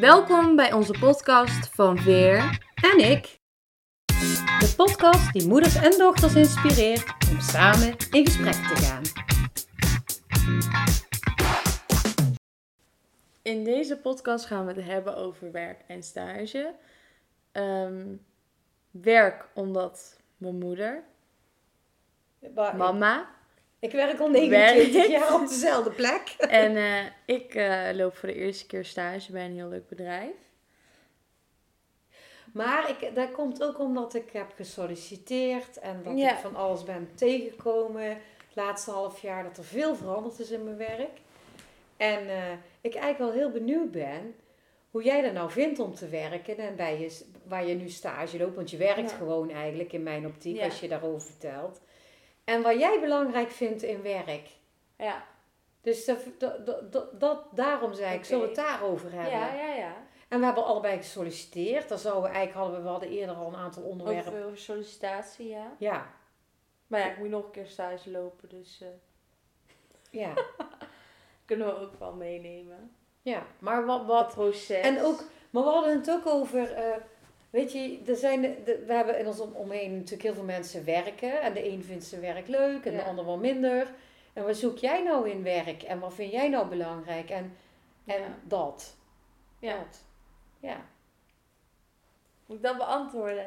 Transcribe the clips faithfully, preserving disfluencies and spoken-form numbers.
Welkom bij onze podcast van Weer en ik. De podcast die moeders en dochters inspireert om samen in gesprek te gaan. In deze podcast gaan we het hebben over werk en stage. Um, werk omdat mijn moeder, maar mama... Ik werk al negenentwintig jaar op dezelfde plek. En uh, ik uh, loop voor de eerste keer stage bij een heel leuk bedrijf. Maar ik, dat komt ook omdat ik heb gesolliciteerd en dat ja. ik van alles ben tegengekomen. Het laatste half jaar dat er veel veranderd is in mijn werk. En uh, ik eigenlijk wel heel benieuwd ben hoe jij dat nou vindt om te werken. En bij je, waar je nu stage loopt, want je werkt ja. gewoon eigenlijk in mijn optiek ja. als je daarover vertelt. En wat jij belangrijk vindt in werk. Ja. Dus dat, dat, dat, dat, daarom zei ik, okay. Zullen we het daarover hebben? Ja, ja, ja. En we hebben allebei gesolliciteerd. Dan zouden we eigenlijk, hadden we, we hadden eerder al een aantal onderwerpen. Over sollicitatie, ja. Ja. Maar ja, ik moet nog een keer stage lopen, dus... Uh... Ja. Kunnen we ook wel meenemen. Ja, maar wat... wat het proces. En ook, maar we hadden het ook over... Uh, Weet je, er zijn, de, we hebben in ons om, omheen natuurlijk heel veel mensen werken. En de een vindt zijn werk leuk en ja. de ander wel minder. En wat zoek jij nou in werk? En wat vind jij nou belangrijk? En, en ja. dat. Ja. dat. Ja. Moet ik dat beantwoorden?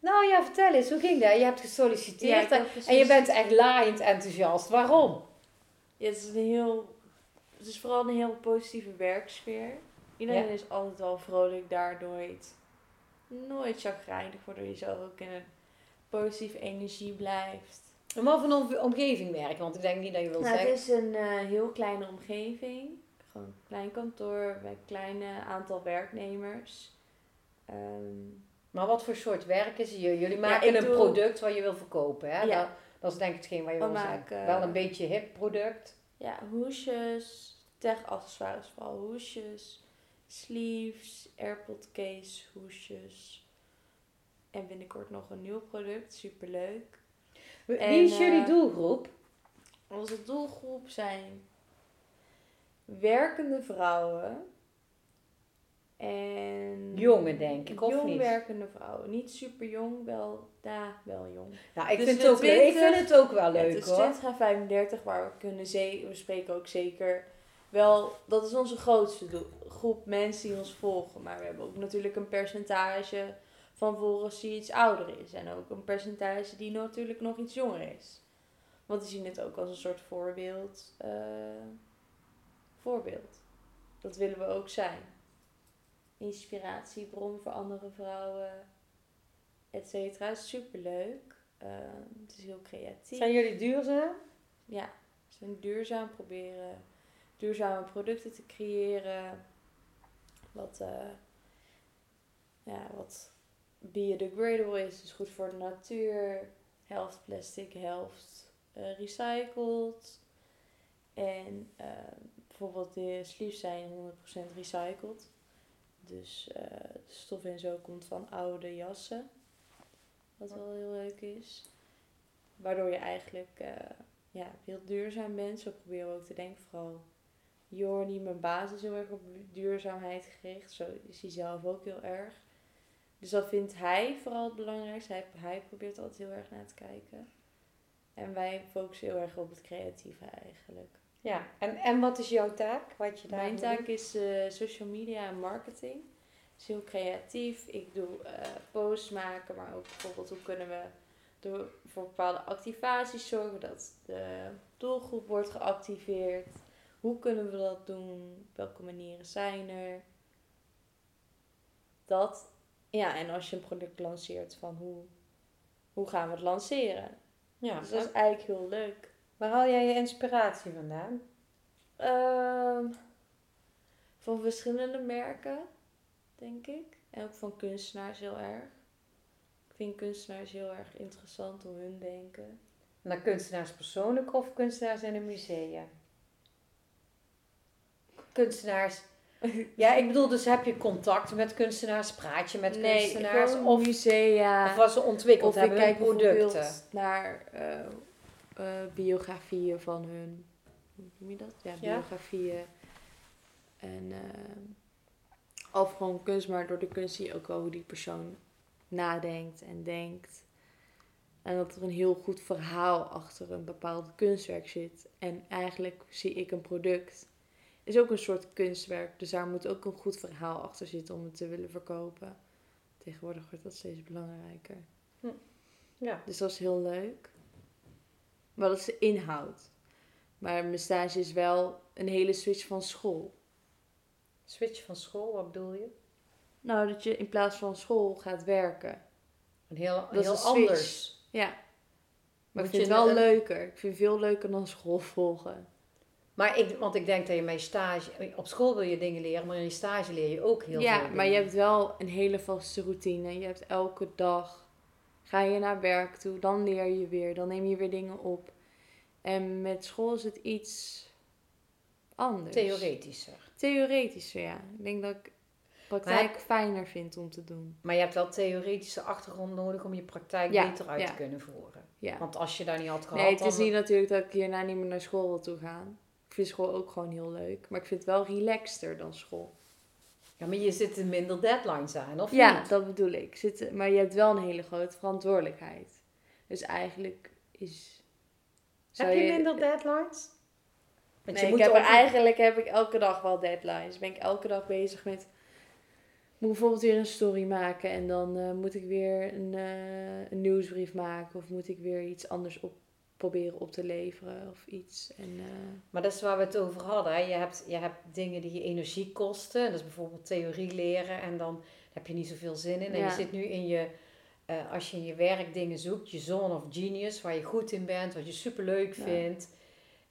Nou ja, vertel eens. Hoe ging dat? Je hebt gesolliciteerd. Ja, en, en je bent echt laaiend enthousiast. Waarom? Ja, het, is een heel, het is vooral een heel positieve werksfeer. Iedereen ja. is altijd wel vrolijk daardoor iets. Nooit chagrijnig, waardoor je zo ook in een positieve energie blijft. En wat voor een omgeving werken? Want ik denk niet dat je wilt nou, zeggen... Het is een uh, heel kleine omgeving. Gewoon een klein kantoor bij een klein aantal werknemers. Um, maar wat voor soort werk is het? Jullie maken ja, een doe... product wat je wil verkopen, hè? Ja. Dat, dat is denk ik hetgeen waar je wil zeggen. Wel een beetje hip product. Ja, hoesjes, tech-accessoires vooral, hoesjes... Sleeves, AirPod case, hoesjes. En binnenkort nog een nieuw product. Superleuk. Wie en, is jullie doelgroep? Onze doelgroep zijn werkende vrouwen. En jonge denk ik, of jong niet? Werkende vrouwen. Niet super jong, wel, daar wel jong. Nou, ik, dus vind het ook twintig, leuk. ik vind het ook wel leuk ja, hoor. twintig en vijfendertig, maar we, kunnen ze- we spreken ook zeker... Wel, dat is onze grootste do- groep mensen die ons volgen. Maar we hebben ook natuurlijk een percentage van volgers die iets ouder is. En ook een percentage die natuurlijk nog iets jonger is. Want die zien het ook als een soort voorbeeld. Uh, voorbeeld. Dat willen we ook zijn. Inspiratiebron voor andere vrouwen. Et cetera. Superleuk. Uh, het is heel creatief. Zijn jullie duurzaam? Ja. We zijn duurzaam proberen... duurzame producten te creëren, wat, uh, ja, wat biodegradable is, dus goed voor de natuur, helft plastic, helft uh, recycled. En uh, bijvoorbeeld de sleeves zijn honderd procent recycled, dus uh, de stof en zo komt van oude jassen, wat wel heel leuk is, waardoor je eigenlijk uh, ja, heel duurzaam bent. Zo proberen we ook te denken, vooral Jorn, mijn baas, is heel erg op duurzaamheid gericht. Zo is hij zelf ook heel erg. Dus dat vindt hij vooral het belangrijkste. Hij, hij probeert altijd heel erg naar te kijken. En wij focussen heel erg op het creatieve eigenlijk. Ja, en, en wat is jouw taak? Wat je daar Mijn taak doet? is uh, social media en marketing. Het is heel creatief. Ik doe uh, posts maken, maar ook bijvoorbeeld hoe kunnen we door, voor bepaalde activaties zorgen dat de doelgroep wordt geactiveerd. Hoe kunnen we dat doen? Welke manieren zijn er? Dat. Ja, en als je een product lanceert, van hoe, hoe gaan we het lanceren? Ja, dus dat is eigenlijk heel leuk. Waar haal jij je inspiratie vandaan? Uh, van verschillende merken, denk ik. En ook van kunstenaars heel erg. Ik vind kunstenaars heel erg interessant hoe hun denken. Naar kunstenaars persoonlijk of kunstenaars in een museum? Kunstenaars. Ja, ik bedoel, dus heb je contact met kunstenaars? Praat je met nee, kunstenaars? Of musea. Of wat ze ontwikkeld of hebben, kijk producten. Naar uh, uh, biografieën van hun. Hoe noem je dat? Ja, biografieën. Ja. En uh, Of gewoon kunst, maar door de kunst zie je ook wel hoe die persoon nadenkt en denkt. En dat er een heel goed verhaal achter een bepaald kunstwerk zit. En eigenlijk zie ik een product. Is ook een soort kunstwerk. Dus daar moet ook een goed verhaal achter zitten om het te willen verkopen. Tegenwoordig wordt dat steeds belangrijker. Hm. Ja. Dus dat is heel leuk. Maar dat is de inhoud. Maar mijn stage is wel een hele switch van school. Switch van school, wat bedoel je? Nou, dat je in plaats van school gaat werken. Een heel, een dat heel is een anders. Ja. Maar Moet ik vind het wel een... leuker. Ik vind het veel leuker dan school volgen. Maar ik, want ik denk dat je bij stage... Op school wil je dingen leren, maar in je stage leer je ook heel ja, veel dingen. Ja, maar je hebt wel een hele vaste routine. Je hebt elke dag... Ga je naar werk toe, dan leer je weer. Dan neem je weer dingen op. En met school is het iets anders. Theoretischer. Theoretischer, ja. Ik denk dat ik praktijk maar, fijner vind om te doen. Maar je hebt wel theoretische achtergrond nodig om je praktijk ja, beter uit ja. te kunnen voeren. Ja. Want als je daar niet had gehad... Nee, het is dan... niet natuurlijk dat ik hierna niet meer naar school wil toe gaan. Ik vind school ook gewoon heel leuk. Maar ik vind het wel relaxter dan school. Ja, maar je zit er minder deadlines aan, of ja, niet? Ja, dat bedoel ik. Zit, maar je hebt wel een hele grote verantwoordelijkheid. Dus eigenlijk is... Heb je, je minder deadlines? Want nee, je moet ik heb over... er, eigenlijk heb ik elke dag wel deadlines. Ben ik elke dag bezig met... Moet ik bijvoorbeeld weer een story maken. En dan uh, moet ik weer een, uh, een nieuwsbrief maken. Of moet ik weer iets anders op, proberen op te leveren. Of iets. En, uh... Maar dat is waar we het over hadden. Hè? Je hebt, je hebt dingen die je energie kosten. En dat is bijvoorbeeld theorie leren. En dan heb je niet zoveel zin in. En ja. je zit nu in je... Uh, als je in je werk dingen zoekt. Je zone of genius. Waar je goed in bent. Wat je superleuk ja. vindt.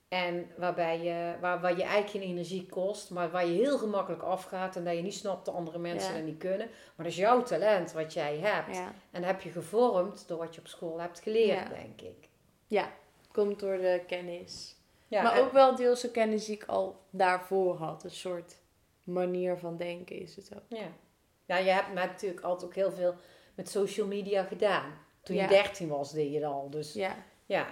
En waarbij je, waar, waar je eigenlijk geen energie kost, maar waar je heel gemakkelijk afgaat en dat je niet snapt dat andere mensen ja. dat niet kunnen. Maar dat is jouw talent wat jij hebt. Ja. En dat heb je gevormd door wat je op school hebt geleerd, ja. denk ik. Ja, komt door de kennis. Ja, maar en... ook wel deels de kennis die ik al daarvoor had. Een soort manier van denken is het ook. Ja, ja je hebt, hebt natuurlijk altijd ook heel veel met social media gedaan. Toen ja. je dertien was deed je dat al. Dus ja. ja.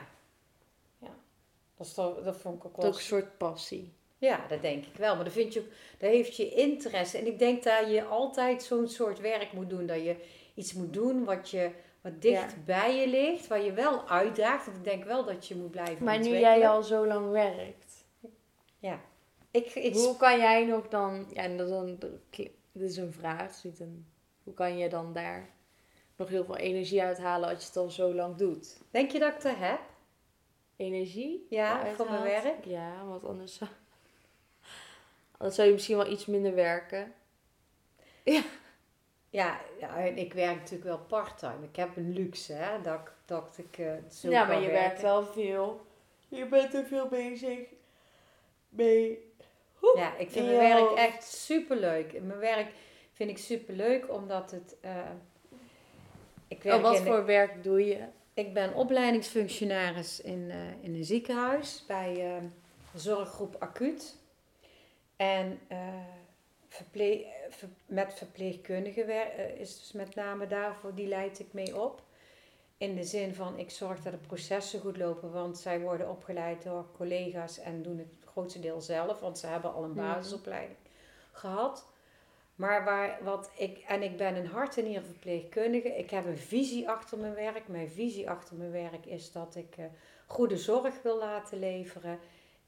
Dat, toch, dat vond ik ook wel... Ook een soort passie. Ja, dat denk ik wel. Maar dat, vind je, dat heeft je interesse. En ik denk dat je altijd zo'n soort werk moet doen. Dat je iets moet doen wat, je, wat dicht ja. bij je ligt. Waar je wel uitdaagt. Want ik denk wel dat je moet blijven maar ontwikkelen. Maar nu jij al zo lang werkt. Ja. Ik, ik... Hoe kan jij nog dan... Ja, dat is een, dat is een vraag. Is niet een, hoe kan je dan daar nog heel veel energie uithalen als je het al zo lang doet? Denk je dat ik dat heb? Energie? Ja, van mijn werk. Ja, want anders zou... anders zou je misschien wel iets minder werken. Ja. Ja, en ik werk natuurlijk wel part-time. Ik heb een luxe, hè, dat, dat ik uh, zo ja, kan maar je werken. Werkt wel veel. Je bent er veel bezig mee. Hoep, ja, ik vind mijn werk hoofd. echt superleuk. Mijn werk vind ik superleuk, omdat het... Uh, ik werk oh, wat voor de... werk doe je? Ik ben opleidingsfunctionaris in, uh, in een ziekenhuis bij uh, zorggroep Acuut. En uh, verpleeg, ver, met verpleegkundigen wer- uh, is dus met name daarvoor, die leid ik mee op. In de zin van, ik zorg dat de processen goed lopen, want zij worden opgeleid door collega's en doen het grootste deel zelf, want ze hebben al een basisopleiding mm-hmm. gehad. Maar waar, wat ik, en ik ben een hart en nieren verpleegkundige. Ik heb een visie achter mijn werk. Mijn visie achter mijn werk is dat ik uh, goede zorg wil laten leveren.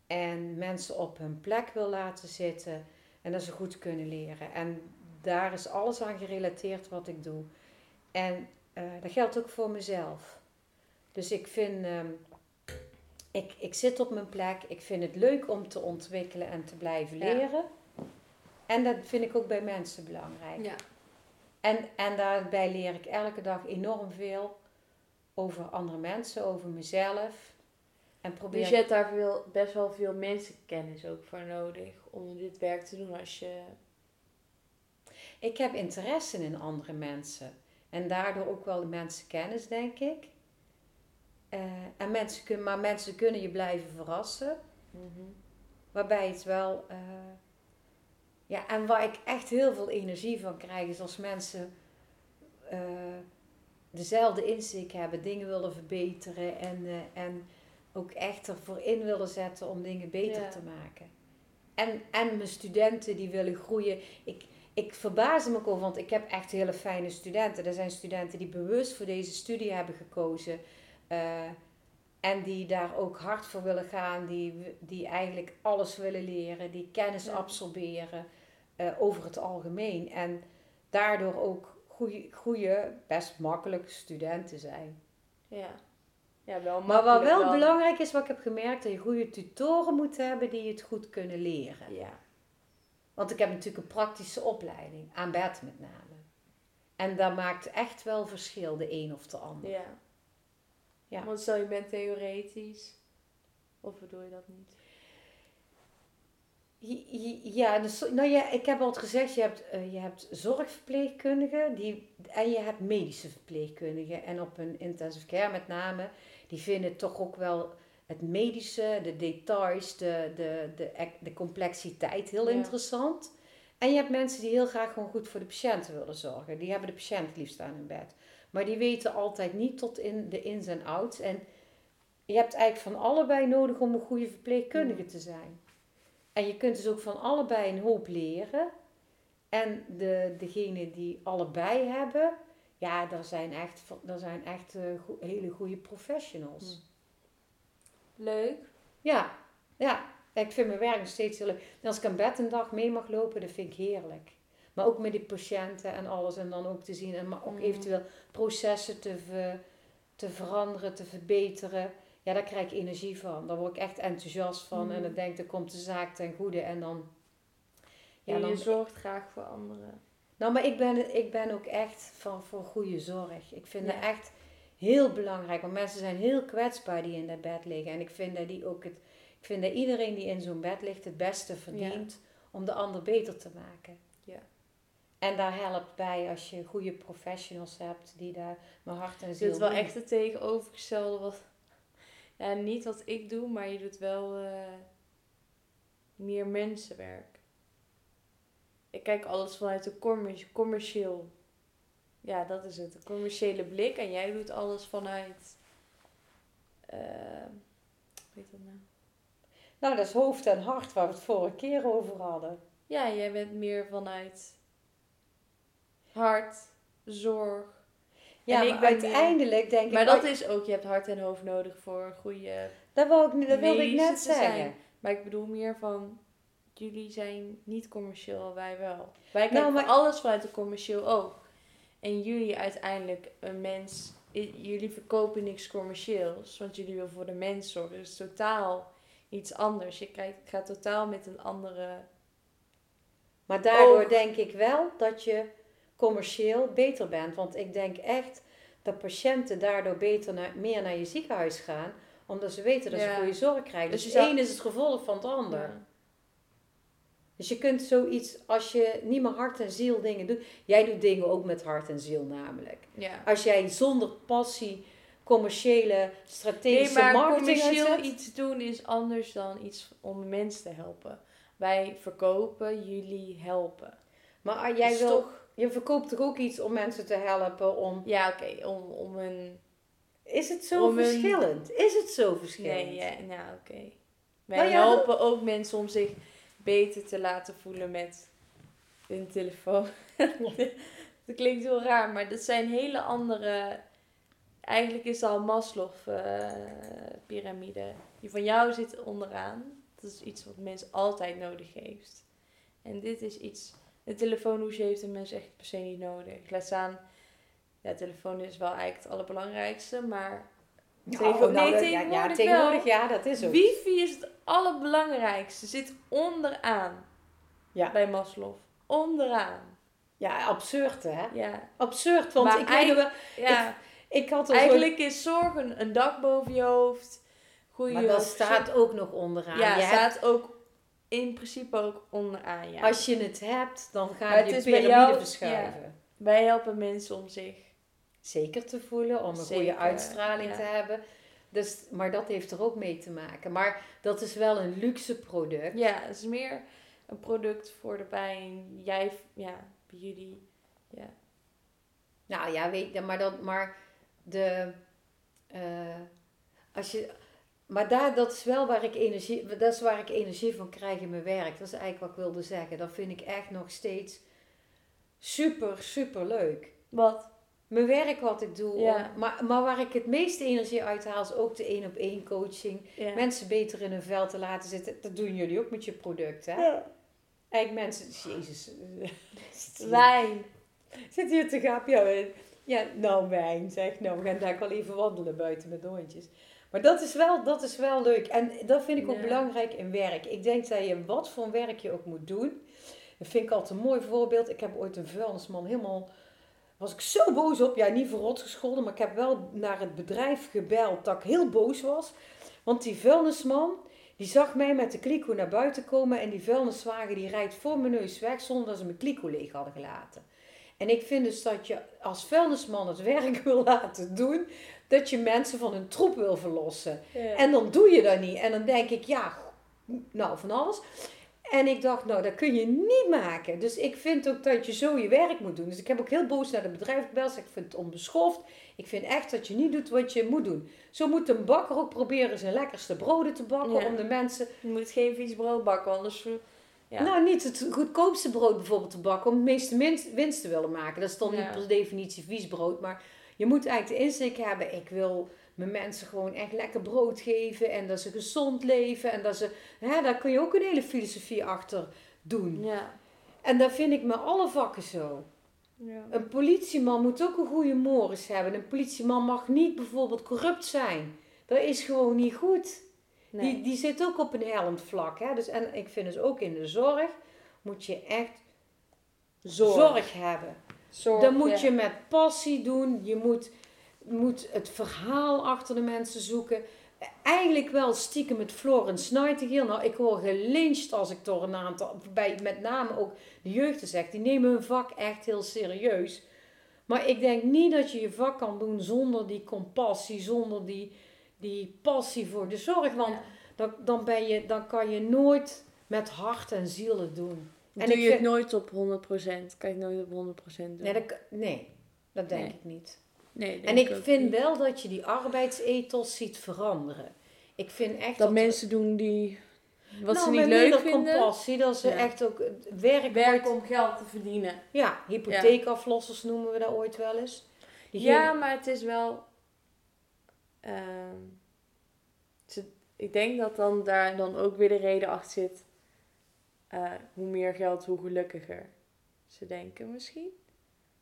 En mensen op hun plek wil laten zitten. En dat ze goed kunnen leren. En daar is alles aan gerelateerd wat ik doe. En uh, dat geldt ook voor mezelf. Dus ik vind... Uh, ik, ik zit op mijn plek. Ik vind het leuk om te ontwikkelen en te blijven leren. Ja. En dat vind ik ook bij mensen belangrijk. Ja. En, en daarbij leer ik elke dag enorm veel over andere mensen, over mezelf. En probeer... Dus je hebt daar veel, best wel veel mensenkennis ook voor nodig om dit werk te doen als je... Ik heb interesse in andere mensen. En daardoor ook wel de mensenkennis, denk ik. Uh, en mensen kun, maar mensen kunnen je blijven verrassen. Mm-hmm. Waarbij het wel... Uh, Ja, en waar ik echt heel veel energie van krijg is als mensen uh, dezelfde insteek hebben, dingen willen verbeteren en, uh, en ook echt ervoor in willen zetten om dingen beter ja. te maken. En, en mijn studenten die willen groeien. Ik, ik verbaasde me over, want ik heb echt hele fijne studenten. Er zijn studenten die bewust voor deze studie hebben gekozen. Uh, en die daar ook hard voor willen gaan. Die, die eigenlijk alles willen leren. Die kennis ja. absorberen uh, over het algemeen. En daardoor ook goede, best makkelijke studenten zijn. Ja. Ja, wel maar wat wel dan... belangrijk is, wat ik heb gemerkt, dat je goede tutoren moet hebben die het goed kunnen leren. Ja. Want ik heb natuurlijk een praktische opleiding, aan bed met name. En dat maakt echt wel verschil, de een of de ander. Ja. Ja. Want stel je bent theoretisch, of bedoel je dat niet? Ja, dus, nou ja, ik heb al gezegd, je hebt, uh, je hebt zorgverpleegkundigen die, en je hebt medische verpleegkundigen. En op een intensive care met name, die vinden toch ook wel het medische, de details, de, de, de, de complexiteit heel ja. interessant. En je hebt mensen die heel graag gewoon goed voor de patiënten willen zorgen. Die hebben de patiënt liefst aan hun bed. Maar die weten altijd niet tot in de ins en outs. En je hebt eigenlijk van allebei nodig om een goede verpleegkundige ja. te zijn. En je kunt dus ook van allebei een hoop leren. En de, degene die allebei hebben, ja, daar zijn echt, daar zijn echt uh, go- hele goede professionals. Leuk. Ja, ja, ik vind mijn werk nog steeds heel leuk. En als ik aan bed een dag mee mag lopen, dat vind ik heerlijk. Maar ook met die patiënten en alles. En dan ook te zien, en maar ook eventueel processen te, ver, te veranderen, te verbeteren. Ja, daar krijg ik energie van. Daar word ik echt enthousiast van. Mm. En dan denk ik, dan komt de zaak ten goede. En dan... Ja, en je dan, zorgt ik, graag voor anderen. Nou, maar ik ben, ik ben ook echt van voor goede zorg. Ik vind ja. dat echt heel belangrijk. Want mensen zijn heel kwetsbaar die in dat bed liggen. En ik vind dat, die ook het, ik vind dat iedereen die in zo'n bed ligt het beste verdient. Ja. Om de ander beter te maken. Ja. En daar helpt bij als je goede professionals hebt. Die daar met hart en ziel... Dit is wel echt het tegenovergestelde wat... Ja, niet wat ik doe, maar je doet wel uh, meer mensenwerk. Ik kijk alles vanuit de commer- commercieel. Ja, dat is het. De commerciële blik. En jij doet alles vanuit... Uh, hoe heet dat nou? Nou, dat is hoofd en hart waar we het vorige keer over hadden. Ja, jij bent meer vanuit hart, zorg. Ja, en ik maar uiteindelijk denk maar ik... Maar dat is ook, je hebt hart en hoofd nodig voor een goede... Dat, wou ik, dat wilde ik net zeggen. Zijn. Maar ik bedoel meer van, jullie zijn niet commercieel, wij wel. Wij kijken nou, maar... alles vanuit de commercieel ook. En jullie uiteindelijk, een mens... Jullie verkopen niks commercieels, want jullie willen voor de mens zorgen. Dus totaal iets anders. Je kijkt, gaat totaal met een andere... Maar daardoor oog. Denk ik wel dat je... commercieel beter bent. Want ik denk echt dat patiënten daardoor beter naar, meer naar je ziekenhuis gaan. Omdat ze weten dat ja. ze goede zorg krijgen. Dus, dus het een is het gevolg van het ander. Ja. Dus je kunt zoiets, als je niet meer hart en ziel dingen doet. Jij doet dingen ook met hart en ziel namelijk. Ja. Als jij zonder passie commerciële, strategische nee, marketing uitzet. Commercieel iets doen is anders dan iets om mensen te helpen. Wij verkopen, jullie helpen. Maar jij dus wil... Toch je verkoopt toch ook iets om mensen te helpen om... Ja, oké, okay, om, om een... Is het zo verschillend? Een... Is het zo verschillend? Nee, ja, nou oké. Okay. Wij nou, ja, helpen dat... ook mensen om zich beter te laten voelen met hun telefoon. Dat klinkt heel raar, maar dat zijn hele andere... Eigenlijk is dat al Maslow-piramide. Uh, Die van jou zit onderaan. Dat is iets wat mensen altijd nodig heeft. En dit is iets... Een telefoonhoesje heeft een mens echt per se niet nodig. Laat staan, ja, telefoon is wel eigenlijk het allerbelangrijkste, maar oh, tegenwoordig, nou, nee, tegenwoordig, ja, ja, tegenwoordig ja, dat is ook. Wifi is het allerbelangrijkste, zit onderaan ja. bij Maslow. Onderaan. Ja, absurd hè? Ja. Absurd, want maar ik weet wel... Ja, ik, ik had eigenlijk zo... is zorgen een dak boven je hoofd. Goeie maar dat staat ook nog onderaan. Ja, je staat hebt... ook in principe ook onderaan, ja. Als je het hebt, dan ga je de piramide verschuiven. Ja. Wij helpen mensen om zich... Zeker te voelen, om een zeker, goede uitstraling ja. te hebben. Dus, maar dat heeft er ook mee te maken. Maar dat is wel een luxe product. Ja, het is meer een product voor de pijn. Jij, ja, bij jullie, ja. Nou ja, weet je, maar dat, maar de... Uh, als je... Maar daar, dat is wel waar ik energie, dat is waar ik energie van krijg in mijn werk. Dat is eigenlijk wat ik wilde zeggen. Dat vind ik echt nog steeds super, super leuk. Wat? Mijn werk wat ik doe. Ja. Maar, maar waar ik het meeste energie uit haal is ook de één-op-één coaching. Ja. Mensen beter in hun vel te laten zitten. Dat doen jullie ook met je product, hè? Ja. Eigenlijk mensen... Jezus. Wijn. Zit hier te gapen? Ja, ja, nou wijn. Zeg, nou, we gaan daar wel even wandelen buiten met de hondjes. Maar dat is wel, dat is wel leuk. En dat vind ik ook ja. belangrijk in werk. Ik denk dat je wat voor werk je ook moet doen. Dat vind ik altijd een mooi voorbeeld. Ik heb ooit een vuilnisman helemaal... was ik zo boos op. Ja, niet verrot gescholden. Maar ik heb wel naar het bedrijf gebeld dat ik heel boos was. Want die vuilnisman, die zag mij met de kliko naar buiten komen. En die vuilniswagen die rijdt voor mijn neus weg zonder dat ze mijn kliko leeg hadden gelaten. En ik vind dus dat je als vuilnisman het werk wil laten doen. Dat je mensen van hun troep wil verlossen. Ja. En dan doe je dat niet. En dan denk ik, ja, nou van alles. En ik dacht, nou, dat kun je niet maken. Dus ik vind ook dat je zo je werk moet doen. Dus ik heb ook heel boos naar het bedrijf gebeld. Ik vind het onbeschoft. Ik vind echt dat je niet doet wat je moet doen. Zo moet een bakker ook proberen zijn lekkerste broden te bakken. Ja. Om de mensen... Je moet geen vies brood bakken, anders... Ja. Nou, niet het goedkoopste brood bijvoorbeeld te bakken. Om de meeste winst te willen maken. Dat is dan ja. niet per definitie vies brood. Maar je moet eigenlijk de insteek hebben. Ik wil... mijn mensen gewoon echt lekker brood geven en dat ze gezond leven en dat ze, hè, daar kun je ook een hele filosofie achter doen. Ja. En dat vind ik met alle vakken zo. Ja. Een politieman moet ook een goede moris hebben. Een politieman mag niet bijvoorbeeld corrupt zijn. Dat is gewoon niet goed. Nee. Die, die zit ook op een helend vlak. Hè? Dus, en ik vind dus ook in de zorg moet je echt zorg, zorg hebben. Zorg, dat moet ja. je met passie doen. Je moet... moet het verhaal achter de mensen zoeken. Eigenlijk wel stiekem met Florence Nightingale. Nou, ik word gelyncht als ik door een aantal... bij met name ook de jeugd zeg. Die nemen hun vak echt heel serieus. Maar ik denk niet dat je je vak kan doen zonder die compassie. Zonder die, die passie voor de zorg. Want ja. dan, dan, ben je, dan kan je nooit met hart en ziel het doen. Doe en je vind... het nooit op honderd procent. Kan je het nooit op honderd procent doen. Nee, dat, nee, dat denk nee. ik niet. Nee, en ik, ik vind niet. wel dat je die arbeidsethos ziet veranderen. Ik vind echt dat, dat mensen doen die wat nou, ze niet leuk vinden. Nou, met compassie, dat ze ja. echt ook werk... Werk wordt, om geld te verdienen. Ja, hypotheekaflossers ja. noemen we dat ooit wel eens. Die ja, geen... maar het is wel... Uh, het, ik denk dat dan daar dan ook weer de reden achter zit. Uh, hoe meer geld, hoe gelukkiger. Ze denken misschien...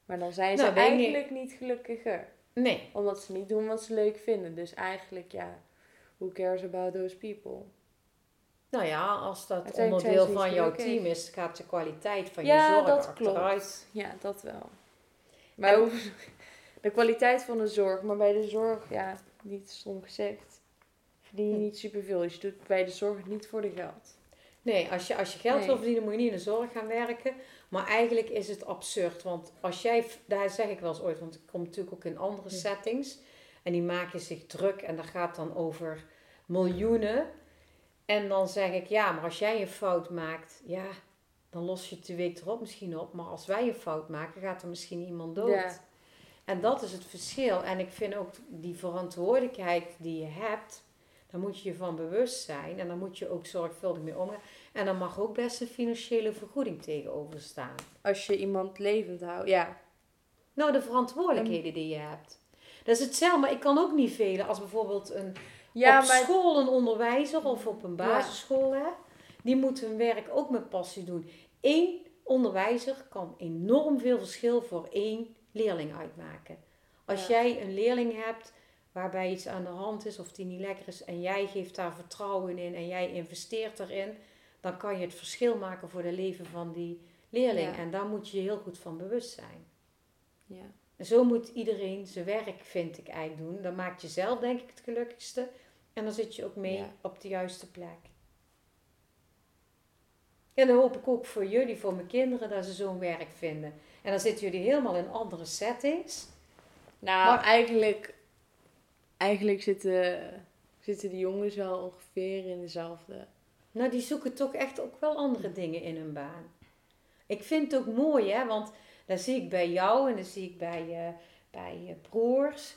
Maar dan zijn ze nou, eigenlijk niet gelukkiger. Nee. Omdat ze niet doen wat ze leuk vinden. Dus eigenlijk, ja, who cares about those people? Nou ja, als dat Uiteindelijk onderdeel van jouw team is, gaat de kwaliteit van ja, je zorg dat achteruit. Klopt. Ja, dat wel. Maar en... over, de kwaliteit van de zorg, maar bij de zorg, ja, niet stom gezegd, verdien je niet superveel. Dus je doet bij de zorg niet voor de geld. Nee, als je, als je geld nee. wil verdienen, moet je niet in de zorg gaan werken. Maar eigenlijk is het absurd. Want als jij, daar zeg ik wel eens ooit, want ik kom natuurlijk ook in andere ja. settings. En die maken zich druk en dat gaat dan over miljoenen. En dan zeg ik, ja, maar als jij een fout maakt, ja, dan los je het de week erop misschien op. Maar als wij een fout maken, gaat er misschien iemand dood. Ja. En dat is het verschil. En ik vind ook die verantwoordelijkheid die je hebt... Dan moet je je van bewust zijn en dan moet je ook zorgvuldig mee omgaan. En dan mag ook best een financiële vergoeding tegenover staan. Als je iemand levend houdt, ja. Nou, de verantwoordelijkheden die je hebt. Dat is hetzelfde, maar ik kan ook niet velen als bijvoorbeeld een, ja, op maar... school een onderwijzer of op een basisschool. Ja. Hè, die moet hun werk ook met passie doen. Eén onderwijzer kan enorm veel verschil voor één leerling uitmaken. Als ja. jij een leerling hebt... waarbij iets aan de hand is of die niet lekker is... en jij geeft daar vertrouwen in en jij investeert erin... dan kan je het verschil maken voor het leven van die leerling. Ja. En daar moet je je heel goed van bewust zijn. Ja. En zo moet iedereen zijn werk, vind ik, eigenlijk doen. Dan maak je zelf, denk ik, het gelukkigste. En dan zit je ook mee ja. op de juiste plek. En dan hoop ik ook voor jullie, voor mijn kinderen... dat ze zo'n werk vinden. En dan zitten jullie helemaal in andere settings. Nou, maar eigenlijk... Eigenlijk zitten, zitten die jongens wel ongeveer in dezelfde... Nou, die zoeken toch echt ook wel andere dingen in hun baan. Ik vind het ook mooi, hè. Want dat zie ik bij jou en dat zie ik bij je, bij je broers.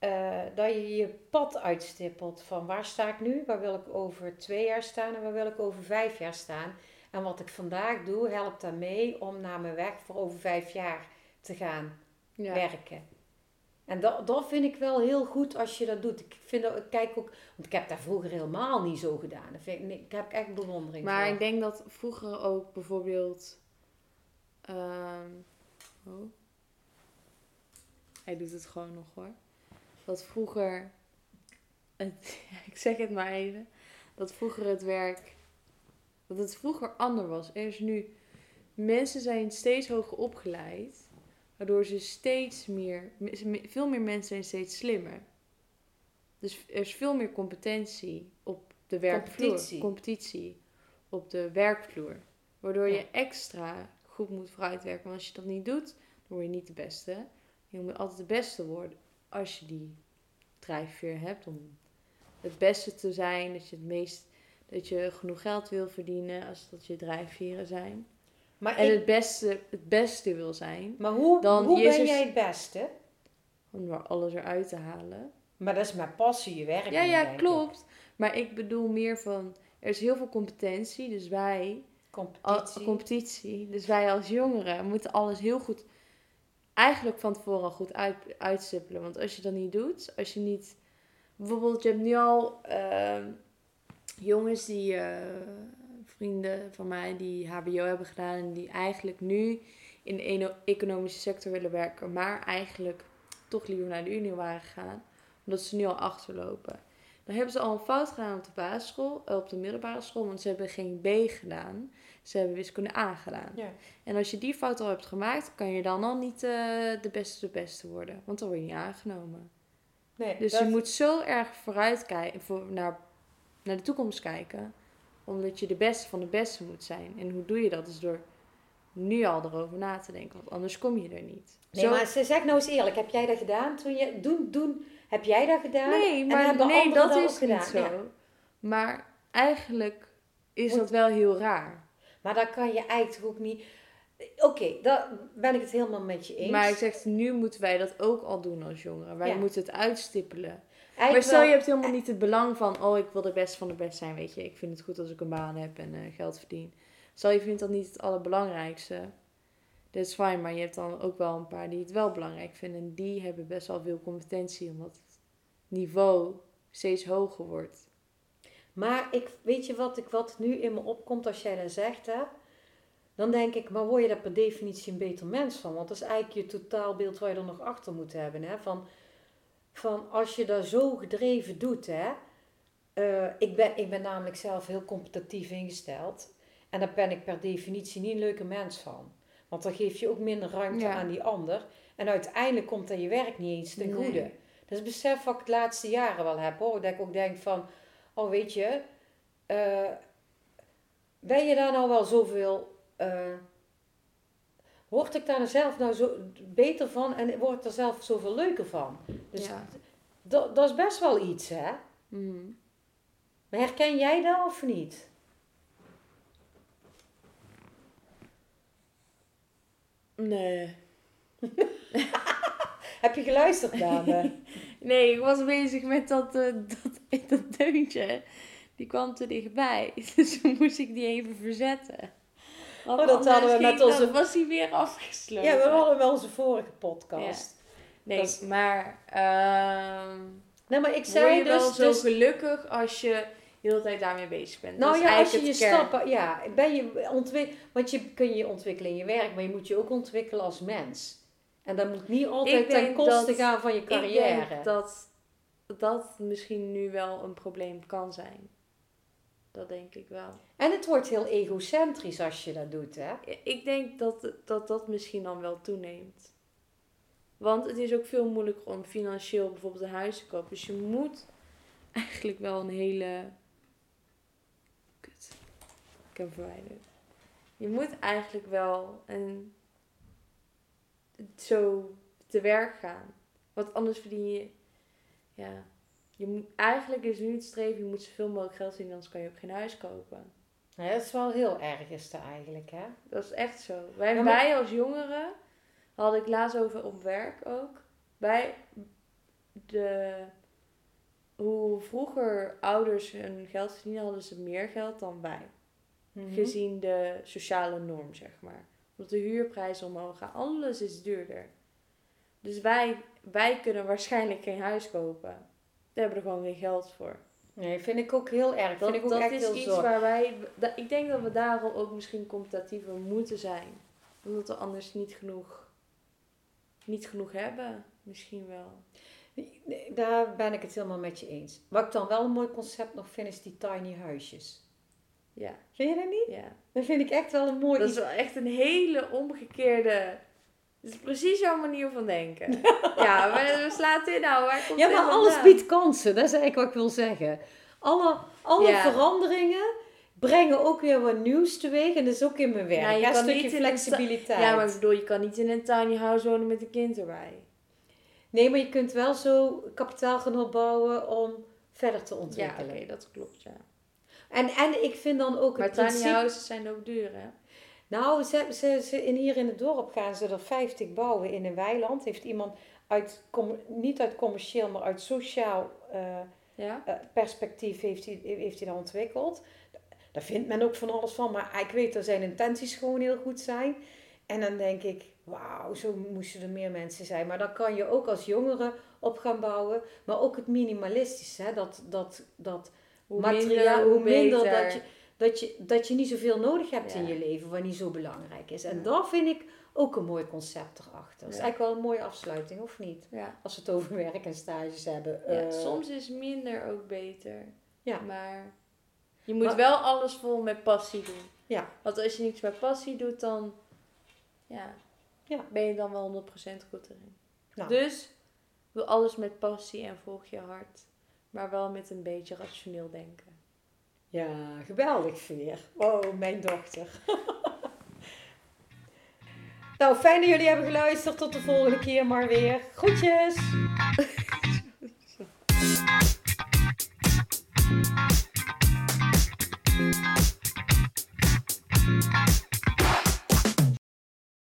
Uh, dat je je pad uitstippelt van waar sta ik nu? Waar wil ik over twee jaar staan en waar wil ik over vijf jaar staan? En wat ik vandaag doe, helpt dan mee om naar mijn weg voor over vijf jaar te gaan ja. werken. En dat, dat vind ik wel heel goed als je dat doet. Ik vind dat, ik kijk ook, want ik heb daar vroeger helemaal niet zo gedaan. Dat vind ik, nee, daar heb ik echt bewondering voor. Maar voor. Ik denk dat vroeger ook bijvoorbeeld... Um, oh. Hij doet het gewoon nog hoor. Dat vroeger... Het, ik zeg het maar even. Dat vroeger het werk... Dat het vroeger ander was. Er is nu... Mensen zijn steeds hoger opgeleid... Waardoor ze steeds meer... Veel meer mensen zijn steeds slimmer. Dus er is veel meer competentie op de werkvloer. Competitie. Competitie op de werkvloer. Waardoor ja. je extra goed moet vooruitwerken. Want als je dat niet doet, dan word je niet de beste. Je moet altijd de beste worden. Als je die drijfveer hebt om het beste te zijn. Dat je, het meest, dat je genoeg geld wil verdienen. Als dat je drijfveren zijn. Maar en ik, het, beste, het beste wil zijn. Maar hoe, dan hoe ben er, jij het beste? Om er alles eruit te halen. Maar dat is maar passie, je werk. Ja, ja, klopt. Maar ik bedoel meer van... Er is heel veel competentie, dus wij... Competitie. Al, competitie. Dus wij als jongeren moeten alles heel goed... Eigenlijk van tevoren al goed uit, uitstippelen. Want als je dat niet doet, als je niet... Bijvoorbeeld, je hebt nu al uh, jongens die... Uh, vrienden van mij die H B O hebben gedaan en die eigenlijk nu in de eno- economische sector willen werken, maar eigenlijk toch liever naar de Unie waren gegaan, omdat ze nu al achterlopen. Dan hebben ze al een fout gedaan op de basisschool, op de middelbare school, want ze hebben geen B gedaan. Ze hebben wiskunde A gedaan. Ja. En als je die fout al hebt gemaakt, kan je dan al niet uh, de beste de beste worden, want dan word je niet aangenomen. Nee, dus dat... je moet zo erg vooruit kijken, voor, naar, naar de toekomst kijken. Omdat je de beste van de beste moet zijn. En hoe doe je dat? Dus door nu al erover na te denken. Want anders kom je er niet. Nee, Zo... maar zeg nou eens eerlijk. Heb jij dat gedaan? Toen je, doen, doen, heb jij dat gedaan? Nee, maar en nee, dat is gedaan. niet zo. Ja. Maar eigenlijk is want, dat wel heel raar. Maar dan kan je eigenlijk ook niet... Oké, okay, daar ben ik het helemaal met je eens. Maar ik zeg, nu moeten wij dat ook al doen als jongeren. Wij ja. moeten het uitstippelen. Eigenlijk maar stel, je hebt helemaal niet het belang van... Oh, ik wil de best van de best zijn, weet je. Ik vind het goed als ik een baan heb en uh, geld verdien. Stel, je vindt dat niet het allerbelangrijkste. Dat is fijn, maar je hebt dan ook wel een paar die het wel belangrijk vinden. En die hebben best wel veel competentie, omdat het niveau steeds hoger wordt. Maar ik, weet je wat, ik, wat nu in me opkomt als jij dat zegt, hè? Dan denk ik, maar word je daar per definitie een beter mens van? Want dat is eigenlijk je totaalbeeld waar je er nog achter moet hebben, hè? Van... Van als je dat zo gedreven doet, hè. Uh, ik, ben, ik ben namelijk zelf heel competitief ingesteld. En daar ben ik per definitie niet een leuke mens van. Want dan geef je ook minder ruimte ja. aan die ander. En uiteindelijk komt dan je werk niet eens ten goede. Nee. Dat is besef wat ik de laatste jaren wel heb, hoor. Dat ik ook denk van, oh weet je, uh, ben je daar nou wel zoveel... Uh, Word ik daar zelf nou zo beter van en word ik er zelf zoveel leuker van? Dus ja. dat, dat is best wel iets, hè? Mm. Maar herken jij dat of niet? Nee. Heb je geluisterd, dame? Nee, ik was bezig met dat, uh, dat, dat deuntje. Die kwam te dichtbij, dus moest ik die even verzetten. Oh, dat hadden we met onze... was hij weer afgesloten. Ja, we hadden wel onze vorige podcast. Ja. Nee, dat... maar... Uh... Nee, maar ik zei word je dus, wel dus... zo gelukkig als je de hele tijd daarmee bezig bent. Nou ja, als je je stappen... Ja, ben je ontwik... Want je kun je ontwikkelen in je werk, maar je moet je ook ontwikkelen als mens. En dat moet niet altijd ten koste dat... gaan van je carrière. Ik denk dat dat misschien nu wel een probleem kan zijn. Dat denk ik wel. En het wordt heel egocentrisch als je dat doet, hè? Ik denk dat dat, dat misschien dan wel toeneemt. Want het is ook veel moeilijker om financieel bijvoorbeeld een huis te kopen. Dus je moet eigenlijk wel een hele... Kut. Ik heb hem verwijderd. Je moet eigenlijk wel een... zo te werk gaan. Want anders verdien je... Ja... Je moet, eigenlijk is nu het streven, je moet zoveel mogelijk geld verdienen, anders kan je ook geen huis kopen. Ja, dat is wel heel erg is dat eigenlijk, hè? Dat is echt zo. Wij, ja, maar... wij als jongeren, had ik laatst over op werk ook, bij de, hoe vroeger ouders hun geld verdienen, hadden ze meer geld dan wij. Mm-hmm. Gezien de sociale norm, zeg maar. Omdat de huurprijzen omhoog gaan. Alles is duurder. Dus wij, wij kunnen waarschijnlijk geen huis kopen. Daar hebben we er gewoon geen geld voor. Nee, vind ik ook heel erg. Dat, vind ik ook dat echt is heel iets zorg. Waar wij... Da, ik denk dat we daarom ook misschien competitiever moeten zijn. Omdat we anders niet genoeg, niet genoeg hebben. Misschien wel. Daar ben ik het helemaal met je eens. Wat ik dan wel een mooi concept nog vind, is die tiny huisjes. Ja. Vind je dat niet? Ja. Dat vind ik echt wel een mooi... Dat is wel echt een hele omgekeerde... Dat is precies jouw manier van denken. Ja, maar slaat dit nou? Waar komt ja, maar dit alles biedt kansen. Dat is eigenlijk wat ik wil zeggen. Alle, alle ja. veranderingen brengen ook weer wat nieuws teweeg. En dat is ook in mijn werk. Ja, je ja, kan een stukje flexibiliteit. Een, ja, maar ik bedoel, je kan niet in een tiny house wonen met een kind erbij. Nee, maar je kunt wel zo kapitaal gaan opbouwen om verder te ontwikkelen. Ja, oké, okay, dat klopt, ja. En, en ik vind dan ook... Maar het tiny principe... houses zijn ook duur, hè? Nou, ze, ze, ze, in, hier in het dorp gaan ze er vijftig bouwen in een weiland. Heeft iemand, uit com, niet uit commercieel, maar uit sociaal uh, ja. uh, perspectief heeft hij heeft dat ontwikkeld. Daar vindt men ook van alles van. Maar ik weet dat zijn intenties gewoon heel goed zijn. En dan denk ik, wauw, zo moesten er meer mensen zijn. Maar dan kan je ook als jongere op gaan bouwen. Maar ook het minimalistische, hè? Dat, dat, dat hoe materiaal, minder, hoe minder beter. dat je... Dat je, dat je niet zoveel nodig hebt ja. in je leven, wat niet zo belangrijk is. En ja. dat vind ik ook een mooi concept erachter. Dat is ja. eigenlijk wel een mooie afsluiting, of niet? Ja. Als we het over werk en stages hebben. Ja, uh... soms is minder ook beter. Ja. Maar je moet maar... wel alles vol met passie doen. Ja. Want als je niks met passie doet, dan ja, ja. ben je dan wel honderd procent goed erin. Nou. Dus doe alles met passie en volg je hart. Maar wel met een beetje rationeel denken. Ja, geweldig Veer. Wow, mijn dochter. Nou, fijn dat jullie hebben geluisterd. Tot de volgende keer maar weer. Groetjes!